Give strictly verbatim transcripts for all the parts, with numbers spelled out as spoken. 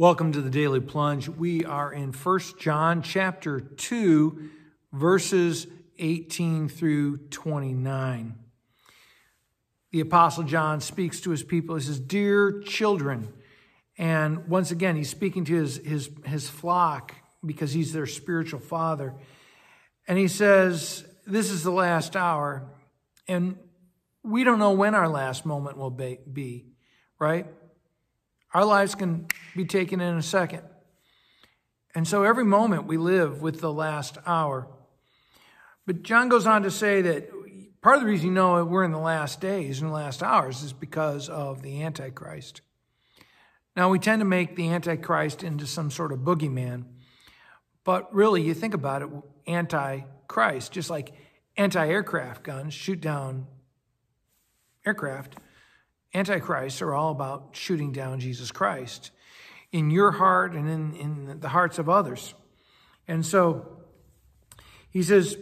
Welcome to the Daily Plunge. We are in First John chapter two, verses eighteen through twenty-nine. The Apostle John speaks to his people. He says, "Dear children," and once again, he's speaking to his, his, his flock because he's their spiritual father. And he says, this is the last hour, and we don't know when our last moment will be, right? Our lives can be taken in a second. And so every moment we live with the last hour. But John goes on to say that part of the reason you know we're in the last days and the last hours is because of the Antichrist. Now, we tend to make the Antichrist into some sort of boogeyman, but really, you think about it, Antichrist, just like anti-aircraft guns shoot down aircraft, Antichrists are all about shooting down Jesus Christ in your heart and in, in the hearts of others. And so he says,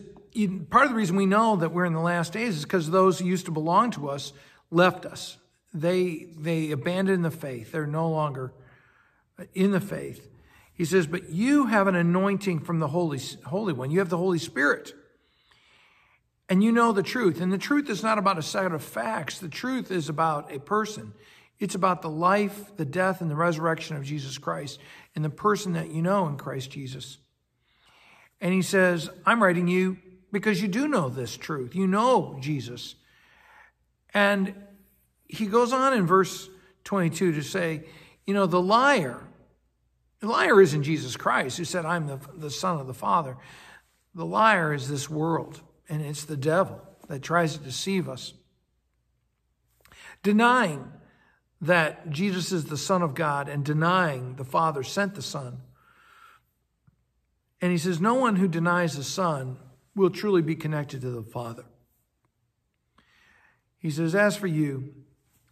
part of the reason we know that we're in the last days is because those who used to belong to us left us. They, they abandoned the faith. They're no longer in the faith. He says, but you have an anointing from the Holy, Holy One. You have the Holy Spirit. And you know the truth. And the truth is not about a set of facts. The truth is about a person. It's about the life, the death, and the resurrection of Jesus Christ and the person that you know in Christ Jesus. And he says, I'm writing you because you do know this truth. You know Jesus. And he goes on in verse twenty-two to say, you know, the liar, the liar isn't Jesus Christ who said, I'm the, the Son of the Father. The liar is this world. And it's the devil that tries to deceive us. Denying that Jesus is the Son of God and denying the Father sent the Son. And he says, no one who denies the Son will truly be connected to the Father. He says, as for you,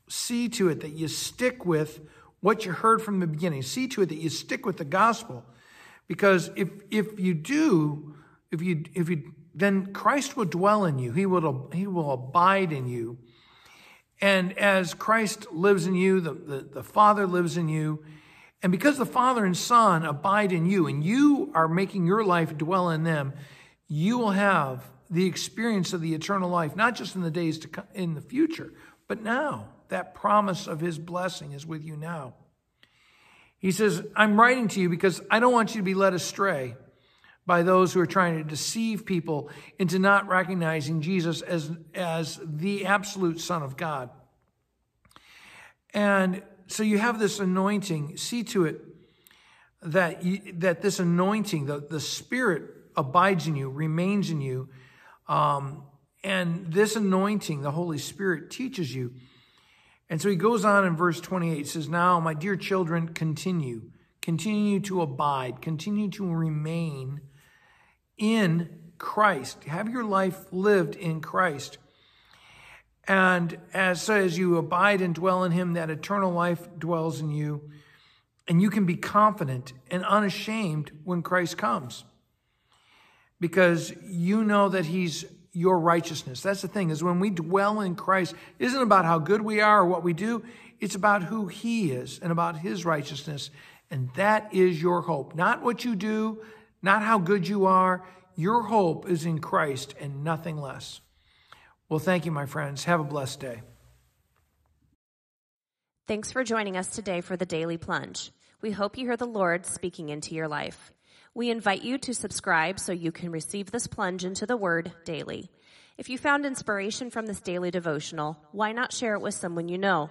see to it that you stick with what you heard from the beginning. See to it that you stick with the gospel. Because if, if you do, if you, if you, then Christ will dwell in you. He will, he will abide in you. And as Christ lives in you, the, the, the Father lives in you. And because the Father and Son abide in you, and you are making your life dwell in them, you will have the experience of the eternal life, not just in the days to come, in the future, but now. That promise of his blessing is with you now. He says, I'm writing to you because I don't want you to be led astray by those who are trying to deceive people into not recognizing Jesus as, as the absolute Son of God. And so you have this anointing. See to it that, you, that this anointing, the, the Spirit abides in you, remains in you. Um, and this anointing, the Holy Spirit, teaches you. And so he goes on in verse twenty-eight. He says, now, my dear children, continue. Continue to abide. Continue to remain in Christ. Have your life lived in Christ. And as so as you abide and dwell in him, that eternal life dwells in you. And you can be confident and unashamed when Christ comes. Because you know that he's your righteousness. That's the thing, is when we dwell in Christ, it isn't about how good we are or what we do. It's about who he is and about his righteousness. And that is your hope. Not what you do, not how good you are. Your hope is in Christ and nothing less. Well, thank you, my friends. Have a blessed day. Thanks for joining us today for the Daily Plunge. We hope you hear the Lord speaking into your life. We invite you to subscribe so you can receive this plunge into the Word daily. If you found inspiration from this daily devotional, why not share it with someone you know?